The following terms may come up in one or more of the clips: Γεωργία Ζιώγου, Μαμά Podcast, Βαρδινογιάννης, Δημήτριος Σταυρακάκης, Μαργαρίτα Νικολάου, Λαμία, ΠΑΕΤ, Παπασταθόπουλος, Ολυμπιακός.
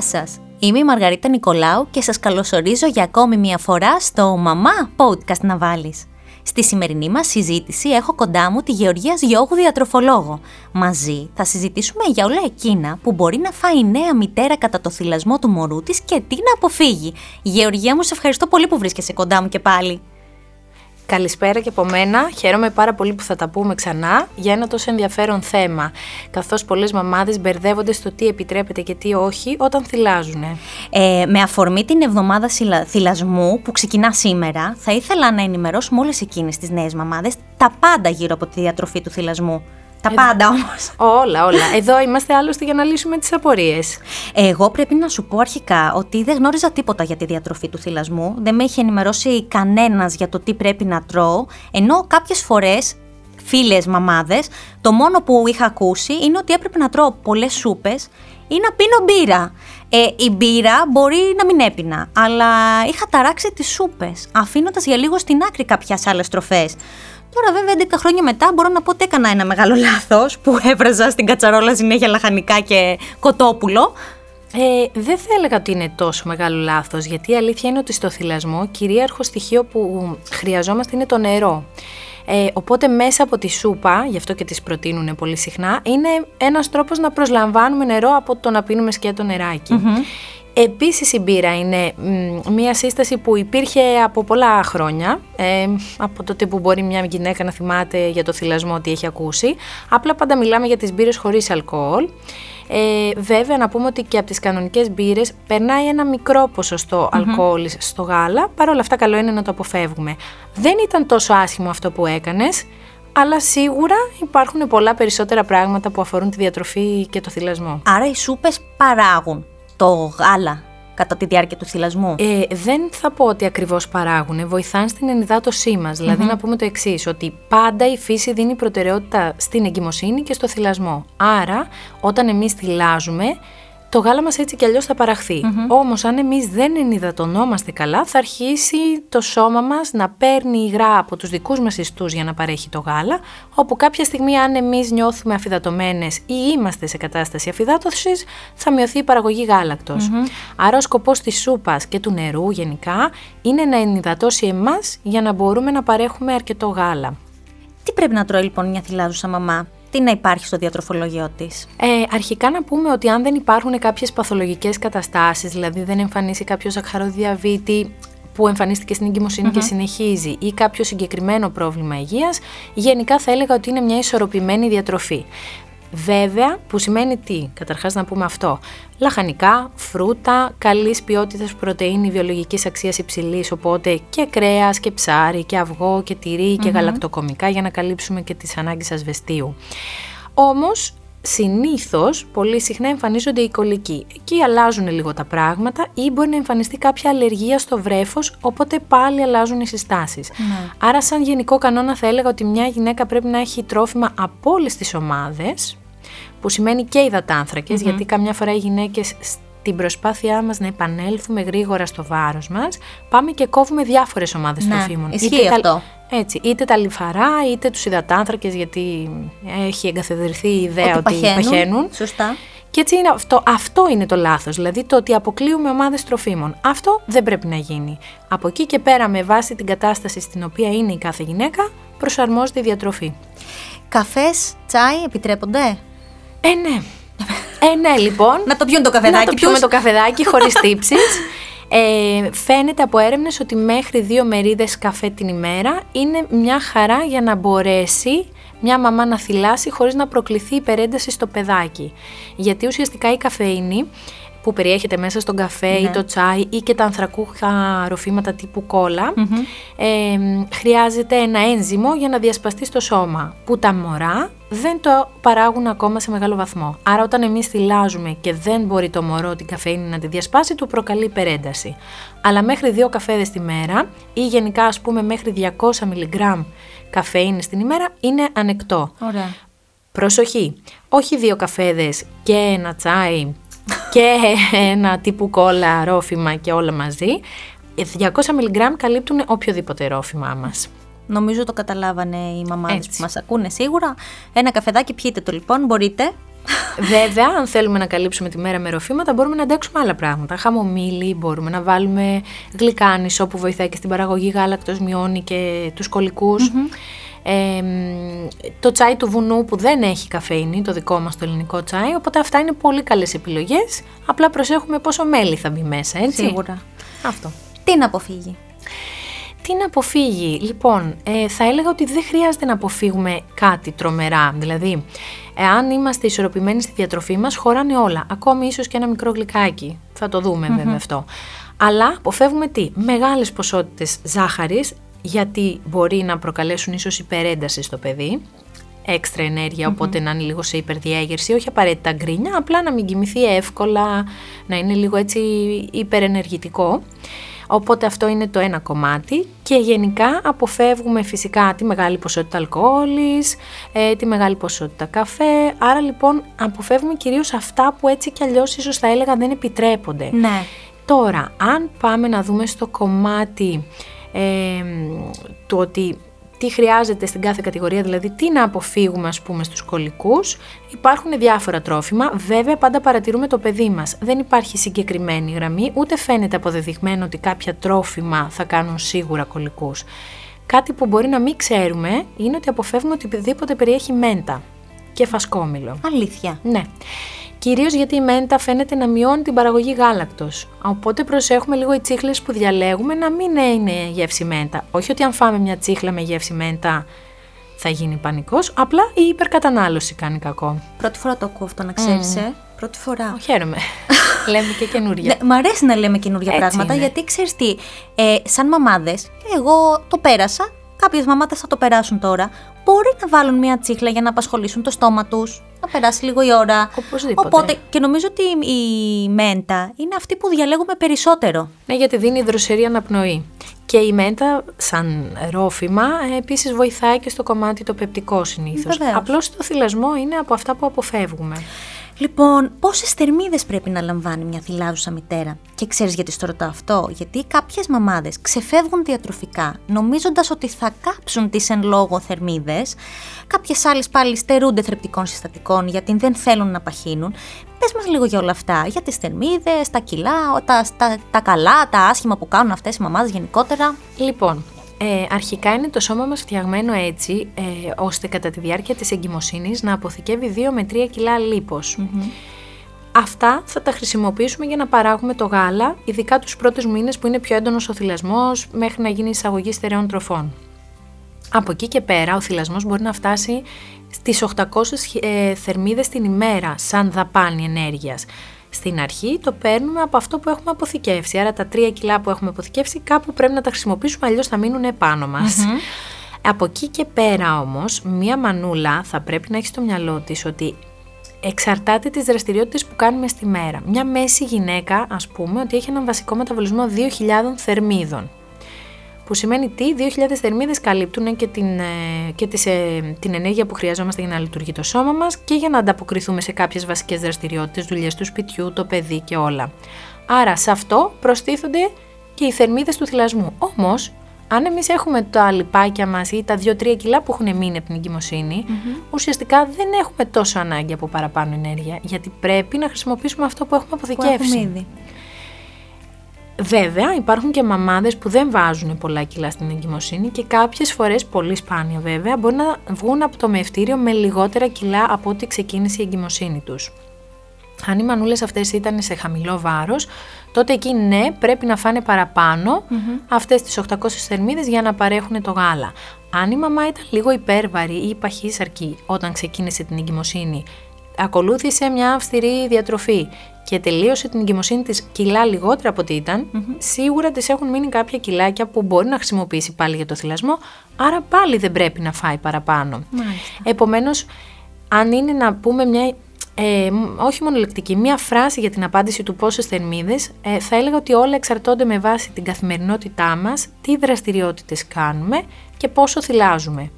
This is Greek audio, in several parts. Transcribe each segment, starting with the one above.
Γεια σας! Είμαι η Μαργαρίτα Νικολάου και σας καλωσορίζω για ακόμη μια φορά στο Μαμά Podcast να βάλεις. Στη σημερινή μας συζήτηση έχω κοντά μου τη Γεωργία Ζιώγου διατροφολόγο. Μαζί θα συζητήσουμε για όλα εκείνα που μπορεί να φάει νέα μητέρα κατά το θυλασμό του μωρού της και τι να αποφύγει. Γεωργία μου, σε ευχαριστώ πολύ που βρίσκεσαι κοντά μου και πάλι. Καλησπέρα και από μένα. Χαίρομαι πάρα πολύ που θα τα πούμε ξανά για ένα τόσο ενδιαφέρον θέμα, καθώς πολλές μαμάδες μπερδεύονται στο τι επιτρέπεται και τι όχι όταν θυλάζουν. Με αφορμή την εβδομάδα θυλασμού που ξεκινά σήμερα, θα ήθελα να ενημερώσουμε όλες εκείνες τις νέες μαμάδες τα πάντα γύρω από τη διατροφή του θυλασμού. Πάντα όμως. Όλα. Εδώ είμαστε άλλωστε για να λύσουμε τις απορίες. Εγώ πρέπει να σου πω αρχικά ότι δεν γνώριζα τίποτα για τη διατροφή του θυλασμού. Δεν με είχε ενημερώσει κανένας για το τι πρέπει να τρώω. Ενώ κάποιες φορές, φίλες μαμάδες, το μόνο που είχα ακούσει είναι ότι έπρεπε να τρώω πολλές σούπες ή να πίνω μπύρα. Η μπύρα μπορεί να μην έπινα, αλλά είχα ταράξει τις σούπες, αφήνοντας για λίγο στην άκρη κάποιες άλλες τροφές. Τώρα βέβαια 11 χρόνια μετά μπορώ να πω ότι έκανα ένα μεγάλο λάθος που έβραζα στην κατσαρόλα συνέχεια λαχανικά και κοτόπουλο. Δεν θα έλεγα ότι είναι τόσο μεγάλο λάθος, γιατί η αλήθεια είναι ότι στο θυλασμό κυρίαρχο στοιχείο που χρειαζόμαστε είναι το νερό. Οπότε μέσα από τη σούπα, γι' αυτό και τις προτείνουν πολύ συχνά, είναι ένας τρόπος να προσλαμβάνουμε νερό από το να πίνουμε σκέτο νεράκι. Mm-hmm. Επίσης η μπύρα είναι μία σύσταση που υπήρχε από πολλά χρόνια, από τότε που μπορεί μια γυναίκα να θυμάται για το θυλασμό ότι έχει ακούσει. Απλά πάντα μιλάμε για τις μπύρες χωρίς αλκοόλ. Βέβαια να πούμε ότι και από τις κανονικές μπύρες περνάει ένα μικρό ποσοστό αλκοόλ στο γάλα, παρόλα αυτά καλό είναι να το αποφεύγουμε. Δεν ήταν τόσο άσχημο αυτό που έκανες, αλλά σίγουρα υπάρχουν πολλά περισσότερα πράγματα που αφορούν τη διατροφή και το θυλασμό. Άρα οι σούπες παράγουν το γάλα κατά τη διάρκεια του θυλασμού. Δεν θα πω ότι ακριβώς παράγουν, βοηθάνε στην ενυδάτωσή μας. Δηλαδή να πούμε το εξής, ότι πάντα η φύση δίνει προτεραιότητα στην εγκυμοσύνη και στο θυλασμό. Άρα όταν εμείς θυλάζουμε, το γάλα μας έτσι κι αλλιώς θα παραχθεί. Όμως αν εμείς δεν ενυδατωνόμαστε καλά, θα αρχίσει το σώμα μας να παίρνει υγρά από τους δικούς μας ιστούς για να παρέχει το γάλα, όπου κάποια στιγμή αν εμείς νιώθουμε αφυδατωμένες ή είμαστε σε κατάσταση αφυδάτωσης, θα μειωθεί η παραγωγή γάλακτος. Άρα ο σκοπός της σούπας και του νερού γενικά είναι να ενυδατώσει εμάς για να μπορούμε να παρέχουμε αρκετό γάλα. Τι πρέπει να τρώει λοιπόν μια θυλάζουσα μαμά? Τι να υπάρχει στο διατροφολόγιο της? Αρχικά να πούμε ότι αν δεν υπάρχουν κάποιες παθολογικές καταστάσεις, δηλαδή δεν εμφανίσει κάποιο ζαχαροδιαβήτη που εμφανίστηκε στην εγκυμοσύνη και συνεχίζει, ή κάποιο συγκεκριμένο πρόβλημα υγείας, γενικά θα έλεγα ότι είναι μια ισορροπημένη διατροφή. Βέβαια, που σημαίνει τι, καταρχάς να πούμε αυτό, λαχανικά, φρούτα, καλής ποιότητας πρωτεΐνη βιολογικής αξίας υψηλής, οπότε και κρέας και ψάρι και αυγό και τυρί και γαλακτοκομικά για να καλύψουμε και τις ανάγκες ασβεστίου. Όμως, συνήθως, πολύ συχνά εμφανίζονται οι κολικοί. Εκεί αλλάζουν λίγο τα πράγματα ή μπορεί να εμφανιστεί κάποια αλλεργία στο βρέφος, οπότε πάλι αλλάζουν οι συστάσεις. Άρα, σαν γενικό κανόνα θα έλεγα ότι μια γυναίκα πρέπει να έχει τρόφιμα από όλες τις ομάδες, που σημαίνει και υδατάνθρακες, γιατί καμιά φορά οι γυναίκες στην προσπάθειά μας να επανέλθουμε γρήγορα στο βάρος μας, πάμε και κόβουμε διάφορες ομάδες τροφίμων. Ισχύει αυτό. Έτσι, είτε τα λιφαρά, είτε τους υδατάνθρακες, γιατί έχει εγκαθιδρυθεί η ιδέα ότι παχαίνουν. Σωστά. Και έτσι είναι αυτό είναι το λάθος, δηλαδή το ότι αποκλείουμε ομάδες τροφίμων. Αυτό δεν πρέπει να γίνει. Από εκεί και πέρα, με βάση την κατάσταση στην οποία είναι η κάθε γυναίκα, προσαρμόζεται η διατροφή. Καφές, τσάι επιτρέπονται? Ναι. Λοιπόν. Να το πιούν το καφεδάκι. Να το πιούμε το καφεδάκι χωρίς τύψεις. Φαίνεται από έρευνες ότι μέχρι 2 μερίδες καφέ την ημέρα είναι μια χαρά για να μπορέσει μια μαμά να θυλάσει χωρίς να προκληθεί υπερένταση στο παιδάκι. Γιατί ουσιαστικά η καφεΐνη που περιέχεται μέσα στον καφέ ή το τσάι ή και τα ανθρακούχα ροφήματα τύπου κόλλα, χρειάζεται ένα ένζυμο για να διασπαστεί στο σώμα, που τα μωρά δεν το παράγουν ακόμα σε μεγάλο βαθμό. Άρα όταν εμείς θυλάζουμε και δεν μπορεί το μωρό την καφεΐνη να τη διασπάσει, του προκαλεί υπερένταση. Αλλά μέχρι 2 καφέδες τη μέρα ή γενικά ας πούμε μέχρι 200 μιλιγκράμμ καφεΐνη στην ημέρα είναι ανεκτό. Ωραία. Προσοχή, όχι 2 καφέδες και ένα τσάι και ένα τύπου κόλλα, ρόφημα και όλα μαζί. 200 μιλιγκράμμ καλύπτουν οποιοδήποτε ρόφημά μας. Νομίζω το καταλάβανε οι μαμάδες που μας ακούνε σίγουρα. Ένα καφεδάκι πιείτε το λοιπόν, μπορείτε. Βέβαια, αν θέλουμε να καλύψουμε τη μέρα με ροφήματα, μπορούμε να αντέξουμε άλλα πράγματα. Χαμομήλι, μπορούμε να βάλουμε γλυκάνισο που βοηθάει και στην παραγωγή γάλακτος, μειώνει και τους κολικούς. Το τσάι του βουνού που δεν έχει καφέινη, το δικό μας το ελληνικό τσάι. Οπότε αυτά είναι πολύ καλές επιλογές. Απλά προσέχουμε πόσο μέλι θα μπει μέσα, έτσι. Σίγουρα. Αυτό. Τι να αποφύγει. Τι να αποφύγει. Λοιπόν, θα έλεγα ότι δεν χρειάζεται να αποφύγουμε κάτι τρομερά. Δηλαδή, εάν είμαστε ισορροπημένοι στη διατροφή μας, χωράνε όλα. Ακόμη ίσως και ένα μικρό γλυκάκι. Θα το δούμε βέβαια αυτό. Αλλά αποφεύγουμε τι. Μεγάλες ποσότητες ζάχαρης, γιατί μπορεί να προκαλέσουν ίσως υπερένταση στο παιδί. Έξτρα ενέργεια, οπότε να είναι λίγο σε υπερδιέγερση. Όχι απαραίτητα γκρίνια, απλά να μην κοιμηθεί εύκολα, να είναι λίγο έτσι υπερενεργητικό. Οπότε αυτό είναι το ένα κομμάτι και γενικά αποφεύγουμε φυσικά τη μεγάλη ποσότητα αλκοόλης, τη μεγάλη ποσότητα καφέ, άρα λοιπόν αποφεύγουμε κυρίως αυτά που έτσι κι αλλιώς ίσως θα έλεγα δεν επιτρέπονται. Ναι. Τώρα, αν πάμε να δούμε στο κομμάτι του ότι τι χρειάζεται στην κάθε κατηγορία, δηλαδή τι να αποφύγουμε ας πούμε στους κολικούς, υπάρχουν διάφορα τρόφιμα, βέβαια πάντα παρατηρούμε το παιδί μας. Δεν υπάρχει συγκεκριμένη γραμμή, ούτε φαίνεται αποδεδειγμένο ότι κάποια τρόφιμα θα κάνουν σίγουρα κολικούς. Κάτι που μπορεί να μην ξέρουμε είναι ότι αποφεύγουμε οτιδήποτε περιέχει μέντα και φασκόμηλο. Αλήθεια. Ναι. Κυρίως γιατί η μέντα φαίνεται να μειώνει την παραγωγή γάλακτος. Οπότε προσέχουμε λίγο οι τσίχλες που διαλέγουμε να μην είναι γεύση μέντα. Όχι ότι αν φάμε μια τσίχλα με γεύση μέντα θα γίνει πανικός, απλά η υπερκατανάλωση κάνει κακό. Πρώτη φορά το ακούω αυτό, να ξέρεις. Πρώτη φορά. Χαίρομαι. Λέμε και καινούργια. Μ' αρέσει να λέμε καινούργια πράγματα, είναι. Γιατί ξέρεις τι, σαν μαμάδες, εγώ το πέρασα, κάποιες μαμάδες θα το περάσουν τώρα. Μπορεί να βάλουν μια τσίχλα για να απασχολήσουν το στόμα τους, να περάσει λίγο η ώρα. Οπωσδήποτε. Οπότε και νομίζω ότι η μέντα είναι αυτή που διαλέγουμε περισσότερο. Ναι, γιατί δίνει δροσερή αναπνοή. Και η μέντα, σαν ρόφημα, επίσης βοηθάει και στο κομμάτι το πεπτικό συνήθως. Βεβαίως. Απλώς το θυλασμό είναι από αυτά που αποφεύγουμε. Λοιπόν, πόσες θερμίδες πρέπει να λαμβάνει μια θυλάζουσα μητέρα? Και ξέρεις γιατί στο ρωτάω αυτό? Γιατί κάποιες μαμάδες ξεφεύγουν διατροφικά, νομίζοντας ότι θα κάψουν τις εν λόγω θερμίδες. Κάποιες άλλες πάλι στερούνται θρεπτικών συστατικών γιατί δεν θέλουν να παχύνουν. Πες μας λίγο για όλα αυτά, για τις θερμίδες, τα κιλά, τα καλά, τα άσχημα που κάνουν αυτές οι μαμάδες γενικότερα. Λοιπόν, αρχικά είναι το σώμα μας φτιαγμένο έτσι, ώστε κατά τη διάρκεια της εγκυμοσύνης να αποθηκεύει 2 με 3 κιλά λίπος. Αυτά θα τα χρησιμοποιήσουμε για να παράγουμε το γάλα, ειδικά τους πρώτους μήνες που είναι πιο έντονος ο θυλασμός, μέχρι να γίνει εισαγωγή στερεών τροφών. Από εκεί και πέρα ο θυλασμός μπορεί να φτάσει στις 800 θερμίδες την ημέρα σαν δαπάνη ενέργειας. Στην αρχή το παίρνουμε από αυτό που έχουμε αποθηκεύσει, άρα τα 3 κιλά που έχουμε αποθηκεύσει κάπου πρέπει να τα χρησιμοποιήσουμε, αλλιώς θα μείνουν επάνω μας. Από εκεί και πέρα όμως, μία μανούλα θα πρέπει να έχει στο μυαλό της ότι εξαρτάται τις δραστηριότητες που κάνουμε στη μέρα. Μια μέση γυναίκα, ας πούμε, ότι έχει έναν βασικό μεταβολισμό 2.000 θερμίδων. Που σημαίνει τι, 2.000 θερμίδες καλύπτουν και την ενέργεια που χρειαζόμαστε για να λειτουργεί το σώμα μας και για να ανταποκριθούμε σε κάποιες βασικές δραστηριότητες, δουλειές του σπιτιού, το παιδί και όλα. Άρα σε αυτό προστίθονται και οι θερμίδες του θυλασμού. Όμως, αν εμείς έχουμε τα λιπάκια μας ή τα 2-3 κιλά που έχουν μείνει από την εγκυμοσύνη, ουσιαστικά δεν έχουμε τόσο ανάγκη από παραπάνω ενέργεια, γιατί πρέπει να χρησιμοποιήσουμε αυτό που έχουμε αποθηκεύσει. Βέβαια, υπάρχουν και μαμάδες που δεν βάζουν πολλά κιλά στην εγκυμοσύνη και κάποιες φορές, πολύ σπάνια βέβαια, μπορεί να βγουν από το μαιευτήριο με λιγότερα κιλά από ό,τι ξεκίνησε η εγκυμοσύνη τους. Αν οι μανούλες αυτές ήταν σε χαμηλό βάρος, τότε εκεί ναι, πρέπει να φάνε παραπάνω αυτές τις 800 θερμίδες για να παρέχουν το γάλα. Αν η μαμά ήταν λίγο υπέρβαρη ή παχύσαρκη όταν ξεκίνησε την εγκυμοσύνη, ακολούθησε μια αυστηρή διατροφή και τελείωσε την εγκυμοσύνη της κιλά λιγότερα από ό,τι ήταν, σίγουρα της έχουν μείνει κάποια κιλάκια που μπορεί να χρησιμοποιήσει πάλι για το θυλασμό, άρα πάλι δεν πρέπει να φάει παραπάνω. Επομένως, αν είναι να πούμε μια, όχι μονολεκτική, μια φράση για την απάντηση του πόσες θερμίδες, θα έλεγα ότι όλα εξαρτώνται με βάση την καθημερινότητά μας, τι δραστηριότητες κάνουμε και πόσο θυλάζουμε.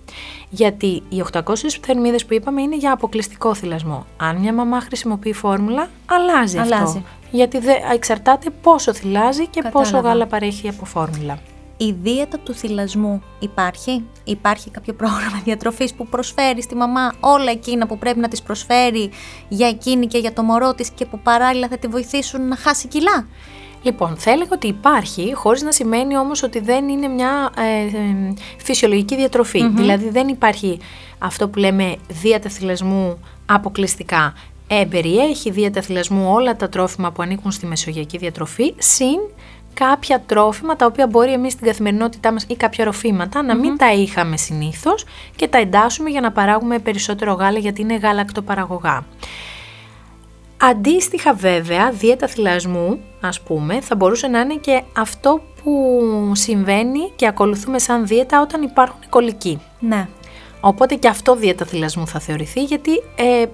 Γιατί οι 800 θερμίδες που είπαμε είναι για αποκλειστικό θυλασμό. Αν μια μαμά χρησιμοποιεί φόρμουλα, αλλάζει αυτό. Γιατί εξαρτάται πόσο θυλάζει και πόσο γάλα παρέχει από φόρμουλα. Η δίαιτα του θυλασμού υπάρχει? Υπάρχει κάποιο πρόγραμμα διατροφής που προσφέρει στη μαμά όλα εκείνα που πρέπει να της προσφέρει για εκείνη και για το μωρό της και που παράλληλα θα τη βοηθήσουν να χάσει κιλά? Λοιπόν, θα έλεγα ότι υπάρχει, χωρίς να σημαίνει όμως ότι δεν είναι μια φυσιολογική διατροφή. Mm-hmm. Δηλαδή δεν υπάρχει αυτό που λέμε δίαιτα θυλασμού αποκλειστικά. Περιέχει δίαιτα θυλασμού όλα τα τρόφιμα που ανήκουν στη μεσογειακή διατροφή, συν κάποια τρόφιμα τα οποία μπορεί εμείς στην καθημερινότητά μας ή κάποια ροφήματα να μην τα είχαμε συνήθως και τα εντάσσουμε για να παράγουμε περισσότερο γάλα, γιατί είναι γαλακτοπαραγωγά. Αντίστοιχα βέβαια, δίαιτα θυλασμού, ας πούμε, θα μπορούσε να είναι και αυτό που συμβαίνει και ακολουθούμε σαν δίαιτα όταν υπάρχουν κολικοί. Ναι. Οπότε και αυτό δίαιτα θυλασμού θα θεωρηθεί, γιατί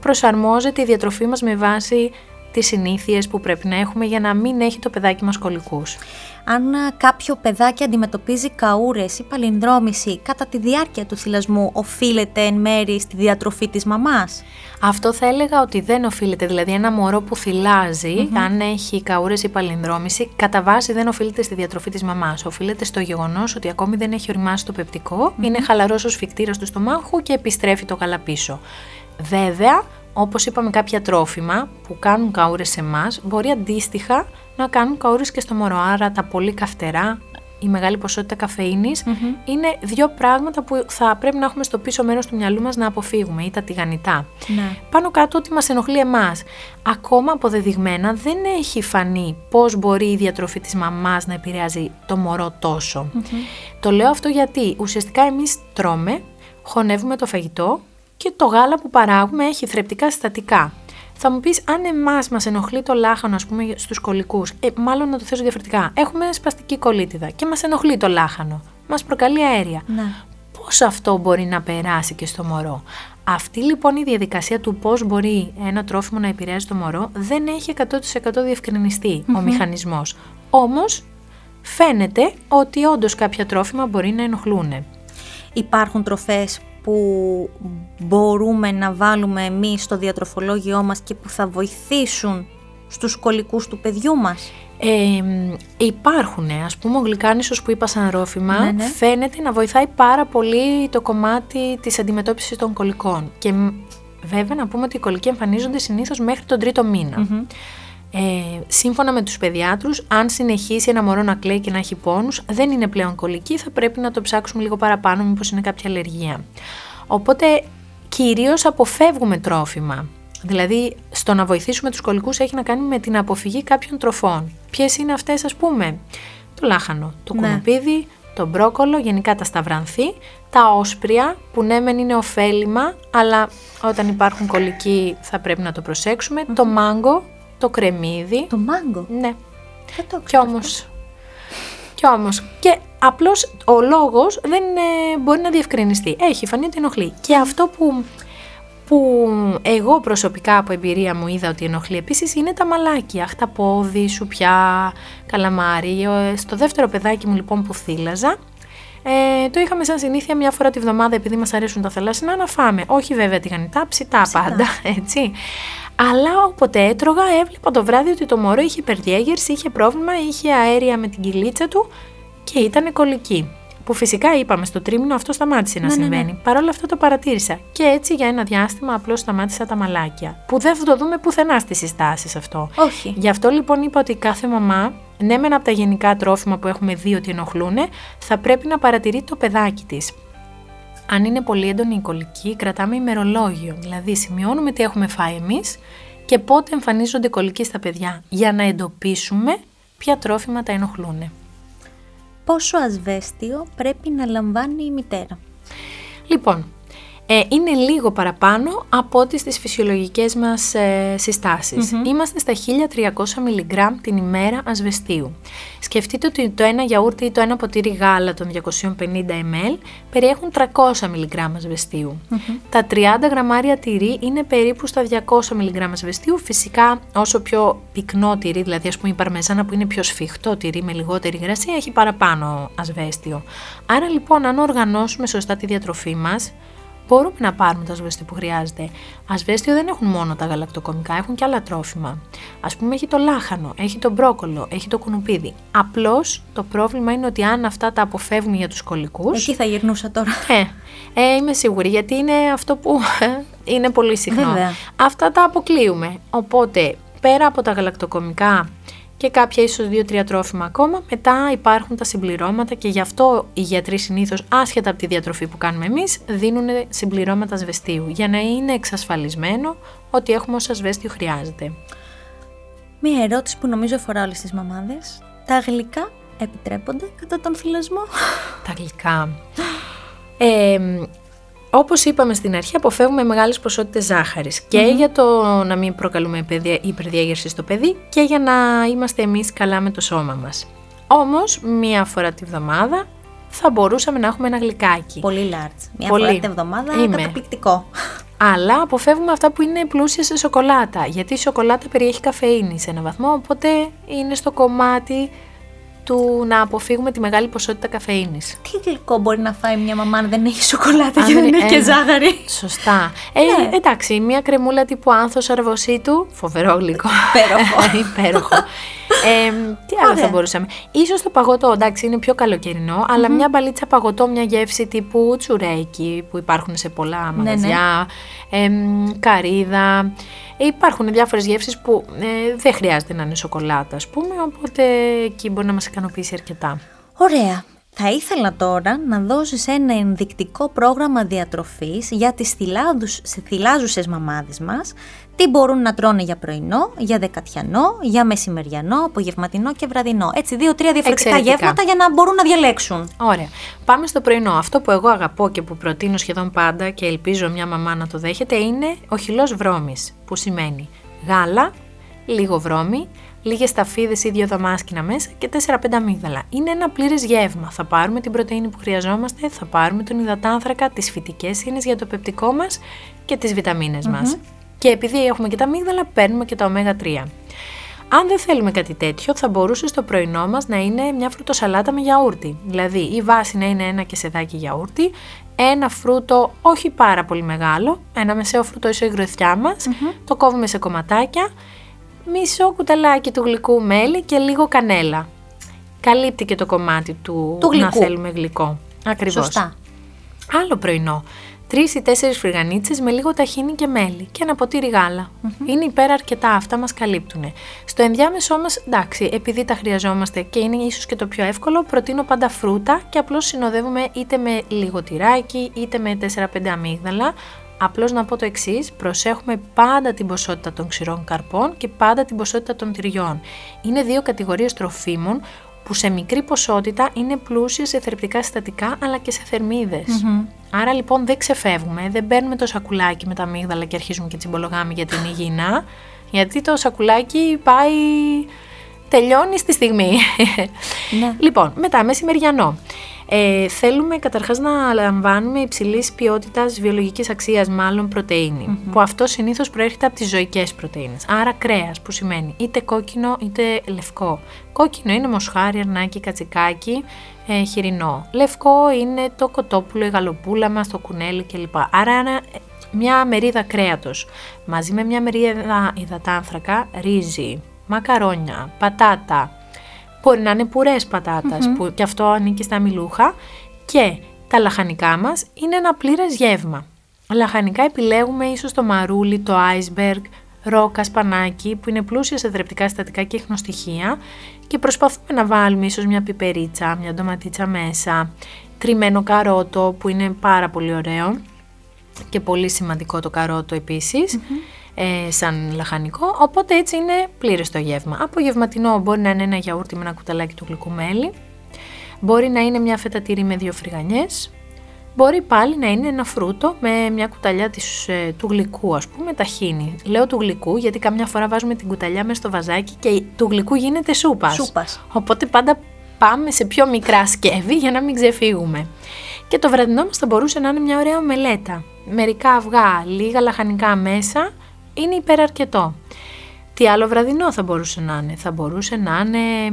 προσαρμόζεται η διατροφή μας με βάση τις συνήθειες που πρέπει να έχουμε για να μην έχει το παιδάκι μας κολικούς. Αν κάποιο παιδάκι αντιμετωπίζει καούρες ή παλινδρόμηση κατά τη διάρκεια του θυλασμού, οφείλεται εν μέρη στη διατροφή της μαμάς? Αυτό θα έλεγα ότι δεν οφείλεται. Δηλαδή, ένα μωρό που θυλάζει, αν έχει καούρες ή παλινδρόμηση, κατά βάση δεν οφείλεται στη διατροφή της μαμάς. Οφείλεται στο γεγονός ότι ακόμη δεν έχει οριμάσει το πεπτικό, είναι χαλαρός ο σφικτήρας του στομάχου και επιστρέφει το γάλα πίσω. Βέβαια, όπως είπαμε, κάποια τρόφιμα που κάνουν καούρες σε εμάς μπορεί αντίστοιχα να κάνουν καούρες και στο μωρό. Άρα τα πολύ καυτερά, η μεγάλη ποσότητα καφεΐνης είναι δύο πράγματα που θα πρέπει να έχουμε στο πίσω μέρος του μυαλού μας να αποφύγουμε, ή τα τηγανιτά. Ναι. Πάνω κάτω ότι μας ενοχλεί εμάς. Ακόμα αποδεδειγμένα δεν έχει φανεί πώς μπορεί η διατροφή της μαμάς να επηρεάζει το μωρό τόσο. Το λέω αυτό γιατί ουσιαστικά εμείς τρώμε, χωνεύουμε το φαγητό, και το γάλα που παράγουμε έχει θρεπτικά συστατικά. Θα μου πεις, αν εμάς μας ενοχλεί το λάχανο, ας πούμε, στους κολικούς, μάλλον να το θέσω διαφορετικά. Έχουμε σπαστική κολίτιδα και μας ενοχλεί το λάχανο. Μας προκαλεί αέρια. Ναι. Πώς αυτό μπορεί να περάσει και στο μωρό? Αυτή λοιπόν η διαδικασία του πώς μπορεί ένα τρόφιμο να επηρεάζει το μωρό δεν έχει 100% διευκρινιστεί ο μηχανισμός. Όμως φαίνεται ότι όντως κάποια τρόφιμα μπορεί να ενοχλούν. Υπάρχουν τροφές που μπορούμε να βάλουμε εμείς στο διατροφολόγιό μας και που θα βοηθήσουν στους κολικούς του παιδιού μας? Υπάρχουν, ας πούμε, ο γλυκάνισος που είπα σαν ρόφημα, φαίνεται να βοηθάει πάρα πολύ το κομμάτι της αντιμετώπισης των κολικών. Και βέβαια να πούμε ότι οι κολικοί εμφανίζονται συνήθως μέχρι τον 3ο μήνα. Σύμφωνα με τους παιδιάτρους, αν συνεχίσει ένα μωρό να κλαίει και να έχει πόνους, δεν είναι πλέον κολική, θα πρέπει να το ψάξουμε λίγο παραπάνω, μήπως είναι κάποια αλλεργία. Οπότε κυρίως αποφεύγουμε τρόφιμα. Δηλαδή, στο να βοηθήσουμε τους κολικούς έχει να κάνει με την αποφυγή κάποιων τροφών. Ποιες είναι αυτές, ας πούμε? Το λάχανο, το κουνουπίδι, το μπρόκολο, γενικά τα σταυρανθή, τα όσπρια που ναι μεν είναι ωφέλιμα, αλλά όταν υπάρχουν κολικοί θα πρέπει να το προσέξουμε, το μάγκο, το κρεμμύδι. Το μάγκο. Ναι. Δεν το ξέρω. Κι όμως. Και απλώς ο λόγος δεν μπορεί να διευκρινιστεί. Έχει φανεί ότι ενοχλεί. Και αυτό που εγώ προσωπικά από εμπειρία μου είδα ότι ενοχλεί επίσης είναι τα μαλάκια. Αχταπόδι, σουπιά, καλαμάρι. Στο δεύτερο παιδάκι μου λοιπόν που θύλαζα, το είχαμε σαν συνήθεια μια φορά τη βδομάδα, επειδή μας αρέσουν τα θαλάσσινα, να φάμε. Όχι βέβαια τηγανιτά, ψητά πάντα, έτσι. Αλλά όποτε έτρωγα έβλεπα το βράδυ ότι το μωρό είχε υπερδιέγερση, είχε πρόβλημα, είχε αέρια με την κοιλίτσα του και ήταν κολική. Που φυσικά είπαμε στο τρίμηνο αυτό σταμάτησε να συμβαίνει. Ναι. Παρ' όλα αυτά το παρατήρησα. Και έτσι για ένα διάστημα απλώς σταμάτησα τα μαλάκια. Που δεν θα το δούμε πουθενά στις συστάσεις αυτό. Όχι. Γι' αυτό λοιπόν είπα ότι κάθε μαμά, ναι μεν από τα γενικά τρόφιμα που έχουμε δει ότι ενοχλούνε, θα πρέπει να παρατηρεί το παιδάκι της. Αν είναι πολύ έντονη η κολική, κρατάμε ημερολόγιο. Δηλαδή, σημειώνουμε τι έχουμε φάει εμείς και πότε εμφανίζονται κολικοί στα παιδιά, για να εντοπίσουμε ποια τρόφιμα τα ενοχλούν. Πόσο ασβέστιο πρέπει να λαμβάνει η μητέρα? Λοιπόν, είναι λίγο παραπάνω από ό,τι στις φυσιολογικές μας συστάσεις. Είμαστε στα 1300 μιλιγκράμμ την ημέρα ασβεστίου. Σκεφτείτε ότι το ένα γιαούρτι ή το ένα ποτήρι γάλα των 250 ml περιέχουν 300 μιλιγκράμμ ασβεστίου. Τα 30 γραμμάρια τυρί είναι περίπου στα 200 μιλιγκράμμ ασβεστίου. Φυσικά όσο πιο πυκνό τυρί, δηλαδή ας πούμε η παρμεζάνα που είναι πιο σφιχτό τυρί με λιγότερη υγρασία, έχει παραπάνω ασβέστιο. Άρα λοιπόν, αν οργανώσουμε σωστά τη διατροφή μας, μπορούμε να πάρουμε το ασβέστιο που χρειάζεται. Ασβέστιο δεν έχουν μόνο τα γαλακτοκομικά, έχουν και άλλα τρόφιμα. Ας πούμε, έχει το λάχανο, έχει το μπρόκολο, έχει το κουνουπίδι. Απλώς το πρόβλημα είναι ότι αν αυτά τα αποφεύγουμε για τους κολικούς. Εκεί θα γυρνούσα τώρα. Είμαι σίγουρη, γιατί είναι αυτό που είναι πολύ συχνό. Βέβαια. Αυτά τα αποκλείουμε. Οπότε, πέρα από τα γαλακτοκομικά και κάποια ίσως 2-3 τρόφιμα ακόμα, μετά υπάρχουν τα συμπληρώματα και γι' αυτό οι γιατροί συνήθως, άσχετα από τη διατροφή που κάνουμε εμείς, δίνουν συμπληρώματα ασβεστίου, για να είναι εξασφαλισμένο ότι έχουμε όσα ασβέστιο χρειάζεται. Μία ερώτηση που νομίζω αφορά όλες τις μαμάδες. Τα γλυκά επιτρέπονται κατά τον θυλασμό? Τα γλυκά... Όπως είπαμε στην αρχή, αποφεύγουμε μεγάλες ποσότητες ζάχαρης και για το να μην προκαλούμε υπερδιέγερση στο παιδί και για να είμαστε εμείς καλά με το σώμα μας. Όμως, μία φορά τη βδομάδα θα μπορούσαμε να έχουμε ένα γλυκάκι. Πολύ large. Μία φορά τη βδομάδα είναι καταπληκτικό. Αλλά αποφεύγουμε αυτά που είναι πλούσια σε σοκολάτα, γιατί η σοκολάτα περιέχει καφεΐνη σε έναν βαθμό, οπότε είναι στο κομμάτι του να αποφύγουμε τη μεγάλη ποσότητα καφεΐνης. Τι γλυκό μπορεί να φάει μια μαμά αν δεν έχει σοκολάτα και δεν έχει και ζάχαρη? Σωστά. Εντάξει, μια κρεμούλα τύπου άνθος αρβοσίτου, φοβερό γλυκό. Υπέροχο. Τι άλλο θα μπορούσαμε? Ίσως το παγωτό, εντάξει, είναι πιο καλοκαιρινό, αλλά μια μπαλίτσα παγωτό, μια γεύση τύπου τσουρέκι που υπάρχουν σε πολλά μαγαζιά, καρύδα. Υπάρχουν διάφορες γεύσεις που δεν χρειάζεται να είναι σοκολάτα, ας πούμε, οπότε εκεί μπορεί να μας ικανοποιήσει αρκετά. Ωραία. Θα ήθελα τώρα να δώσεις ένα ενδεικτικό πρόγραμμα διατροφής για τις θυλάζουσες μαμάδες μας, τι μπορούν να τρώνε για πρωινό, για δεκατιανό, για μεσημεριανό, απογευματινό και βραδινό. Έτσι, 2-3 διαφορετικά γεύματα για να μπορούν να διαλέξουν. Ωραία. Πάμε στο πρωινό. Αυτό που εγώ αγαπώ και που προτείνω σχεδόν πάντα και ελπίζω μια μαμά να το δέχεται είναι ο χυλός βρώμης, που σημαίνει γάλα, λίγο βρώμη, λίγες σταφίδες ή 2 δαμάσκηνα μέσα και 4-5 αμύγδαλα. Είναι ένα πλήρες γεύμα. Θα πάρουμε την πρωτεΐνη που χρειαζόμαστε, θα πάρουμε τον υδατάνθρακα, τις φυτικές ίνες για το πεπτικό μας και τις βιταμίνες μας. Και επειδή έχουμε και τα αμύγδαλα, παίρνουμε και τα ωμέγα 3. Αν δεν θέλουμε κάτι τέτοιο, θα μπορούσε στο πρωινό μας να είναι μια φρουτοσαλάτα με γιαούρτι. Δηλαδή, η βάση να είναι ένα κεσεδάκι γιαούρτι, ένα φρούτο όχι πάρα πολύ μεγάλο, ένα μεσαίο φρούτο ίσως η γροθιά μας, το κόβουμε σε κομματάκια, μισό κουταλάκι του γλυκού μέλι και λίγο κανέλα. Καλύπτει και το κομμάτι του να θέλουμε γλυκό. Ακριβώς. Σωστά. Άλλο πρωινό. 3 ή 4 φρυγανίτσες με λίγο ταχίνι και μέλι και ένα ποτήρι γάλα. Είναι υπέρα αρκετά, αυτά μας καλύπτουν. Στο ενδιάμεσό μας, εντάξει, επειδή τα χρειαζόμαστε και είναι ίσως και το πιο εύκολο, προτείνω πάντα φρούτα και απλώς συνοδεύουμε είτε με λίγο τυράκι είτε με 4-5 αμύγδαλα. Απλώς να πω το εξής, προσέχουμε πάντα την ποσότητα των ξηρών καρπών και πάντα την ποσότητα των τυριών. Είναι 2 κατηγορίες τροφίμων που σε μικρή ποσότητα είναι πλούσιες σε θρεπτικά συστατικά αλλά και σε θερμίδες. Άρα λοιπόν δεν ξεφεύγουμε, δεν παίρνουμε το σακουλάκι με τα αμύγδαλα και αρχίζουμε και τσιμπολογάμε για την υγιεινά, γιατί το σακουλάκι τελειώνει στη στιγμή. Ναι. Λοιπόν, μετά μεσημεριανό. Θέλουμε καταρχάς να λαμβάνουμε υψηλής ποιότητας βιολογικής αξίας, μάλλον πρωτεΐνη, που αυτό συνήθως προέρχεται από τις ζωικές πρωτεΐνες. Άρα κρέας, που σημαίνει είτε κόκκινο είτε λευκό. Κόκκινο είναι μοσχάρι, αρνάκι, κατσικάκι, χοιρινό. Λευκό είναι το κοτόπουλο, η γαλοπούλα μας, το κουνέλι κλπ. Άρα μια μερίδα κρέατος μαζί με μια μερίδα υδατάνθρακα, ρύζι, μακαρόνια, πατάτα. Μπορεί να είναι πουρές πατάτας, που και αυτό ανήκει στα μιλούχα, και τα λαχανικά μας είναι ένα πλήρες γεύμα. Λαχανικά επιλέγουμε ίσως το μαρούλι, το iceberg, ρόκα, σπανάκι, που είναι πλούσια σε θρεπτικά συστατικά και ιχνοστοιχεία, και προσπαθούμε να βάλουμε ίσως μια πιπερίτσα, μια ντοματίτσα μέσα, τριμμένο καρότο που είναι πάρα πολύ ωραίο και πολύ σημαντικό το καρότο επίσης. Σαν λαχανικό, οπότε έτσι είναι πλήρες το γεύμα. Απογευματινό μπορεί να είναι ένα γιαούρτι με ένα κουταλάκι του γλυκού μέλι, μπορεί να είναι μια φέτα τυρί με 2 φρυγανιές, μπορεί πάλι να είναι ένα φρούτο με μια κουταλιά του γλυκού, ας πούμε, ταχίνι. Λέω του γλυκού γιατί καμιά φορά βάζουμε την κουταλιά μέσα στο βαζάκι και του γλυκού γίνεται σούπας. Οπότε πάντα πάμε σε πιο μικρά σκεύη για να μην ξεφύγουμε. Και το βραδινό μας θα μπορούσε να είναι μια ωραία ομελέτα. Μερικά αυγά, λίγα λαχανικά μέσα. Είναι υπεραρκετό. Τι άλλο βραδινό θα μπορούσε να είναι? Θα μπορούσε να είναι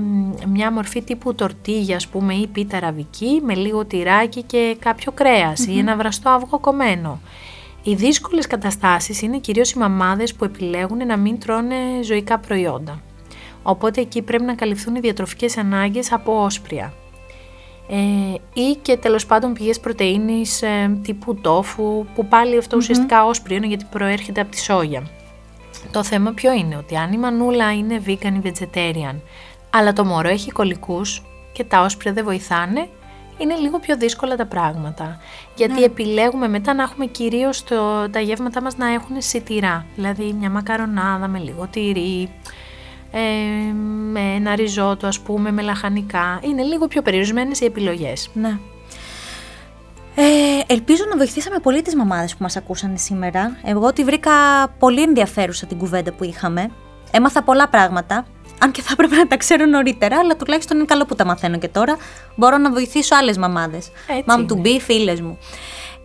μια μορφή τύπου τορτίγια, ας πούμε, ή πίτα αραβική με λίγο τυράκι και κάποιο κρέας, ή ένα βραστό αυγό κομμένο. Οι δύσκολες καταστάσεις είναι κυρίως οι μαμάδες που επιλέγουν να μην τρώνε ζωικά προϊόντα. Οπότε εκεί πρέπει να καλυφθούν οι διατροφικές ανάγκες από όσπρια. Ή και τέλος πάντων πηγές πρωτεΐνης τύπου τόφου, που πάλι αυτό ουσιαστικά όσπριο είναι γιατί προέρχεται από τη σόγια. Το θέμα ποιο είναι? Ότι αν η μανούλα είναι vegan ή vegetarian, αλλά το μωρό έχει κολικούς και τα όσπρια δεν βοηθάνε, είναι λίγο πιο δύσκολα τα πράγματα. Γιατί επιλέγουμε μετά να έχουμε κυρίως τα γεύματά μας να έχουν σιτηρά. Δηλαδή μια μακαρονάδα με λίγο τυρί, με ένα ριζότο ας πούμε, με λαχανικά. Είναι λίγο πιο περιορισμένες οι επιλογές. Ναι. Ελπίζω να βοηθήσαμε πολύ τις μαμάδες που μας ακούσαν σήμερα. Εγώ τη βρήκα πολύ ενδιαφέρουσα την κουβέντα που είχαμε. Έμαθα πολλά πράγματα, αν και θα έπρεπε να τα ξέρω νωρίτερα, αλλά τουλάχιστον είναι καλό που τα μαθαίνω και τώρα. Μπορώ να βοηθήσω άλλες μαμάδες. Mom to be, φίλες μου.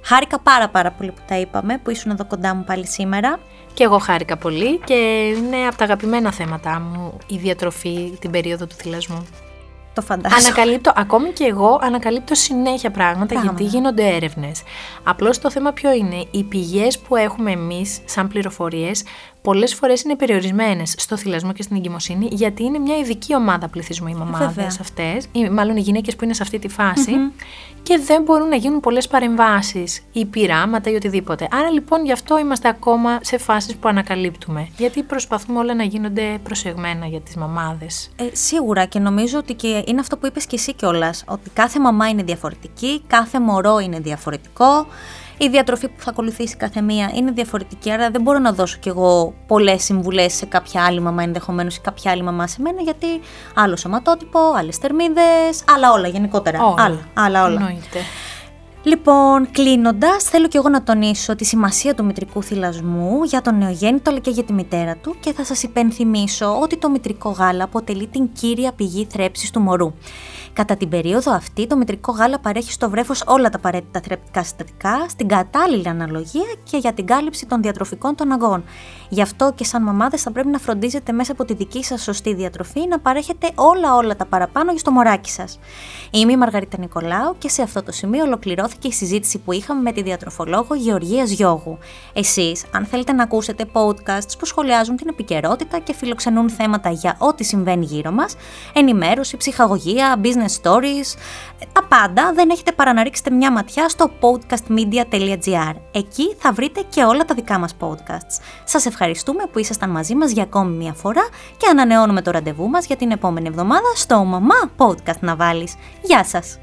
Χάρηκα πάρα πολύ που τα είπαμε, που ήσουν εδώ κοντά μου πάλι σήμερα. Και εγώ χάρηκα πολύ και είναι από τα αγαπημένα θέματα μου η διατροφή την περίοδο του θυλασμού. Το φαντάζομαι. Ακόμη και εγώ ανακαλύπτω συνέχεια πράγματα. Γιατί γίνονται έρευνες. Απλώς το θέμα ποιο είναι? Οι πηγές που έχουμε εμείς σαν πληροφορίες πολλές φορές είναι περιορισμένες στο θυλασμό και στην εγκυμοσύνη, γιατί είναι μια ειδική ομάδα πληθυσμού οι μαμάδες αυτές, ή μάλλον οι γυναίκες που είναι σε αυτή τη φάση, και δεν μπορούν να γίνουν πολλές παρεμβάσεις ή πειράματα ή οτιδήποτε. Άρα λοιπόν γι' αυτό είμαστε ακόμα σε φάσεις που ανακαλύπτουμε, γιατί προσπαθούμε όλα να γίνονται προσεγμένα για τις μαμάδες. Σίγουρα, και νομίζω ότι και είναι αυτό που είπες και εσύ κιόλας, ότι κάθε μαμά είναι διαφορετική, κάθε μωρό είναι διαφορετικό. Η διατροφή που θα ακολουθήσει κάθε μία είναι διαφορετική, άρα δεν μπορώ να δώσω κι εγώ πολλές συμβουλές σε κάποια άλλη μαμά ενδεχομένως ή κάποια άλλη μαμά σε μένα, γιατί άλλο σωματότυπο, άλλες θερμίδες, άλλα όλα γενικότερα. Άλλα όλα. Εννοείται. Λοιπόν, κλείνοντας, θέλω κι εγώ να τονίσω τη σημασία του μητρικού θυλασμού για τον νεογέννητο αλλά και για τη μητέρα του, και θα σας υπενθυμίσω ότι το μητρικό γάλα αποτελεί την κύρια πηγή θρέψης του μωρού. Κατά την περίοδο αυτή, το μητρικό γάλα παρέχει στο βρέφος όλα τα απαραίτητα θρεπτικά συστατικά, στην κατάλληλη αναλογία και για την κάλυψη των διατροφικών των αγκών. Γι' αυτό και σαν μαμάδες θα πρέπει να φροντίζετε μέσα από τη δική σας σωστή διατροφή να παρέχετε όλα τα παραπάνω και στο μωράκι σας. Είμαι η Μαργαρίτα Νικολάου και σε αυτό το σημείο ολοκληρώθηκε η συζήτηση που είχαμε με τη διατροφολόγο Γεωργία Ζιώγου. Εσείς, αν θέλετε να ακούσετε podcasts που σχολιάζουν την επικαιρότητα και φιλοξενούν θέματα για ό,τι συμβαίνει γύρω μας, ενημέρωση, ψυχαγωγία, business stories, τα πάντα, δεν έχετε παρά να ρίξετε μια ματιά στο podcastmedia.gr. Εκεί θα βρείτε και όλα τα δικά μας podcasts. Σας ευχαριστούμε που ήσασταν μαζί μας για ακόμη μια φορά και ανανεώνουμε το ραντεβού μας για την επόμενη εβδομάδα στο Μαμά Podcast να βάλεις. Γεια σας!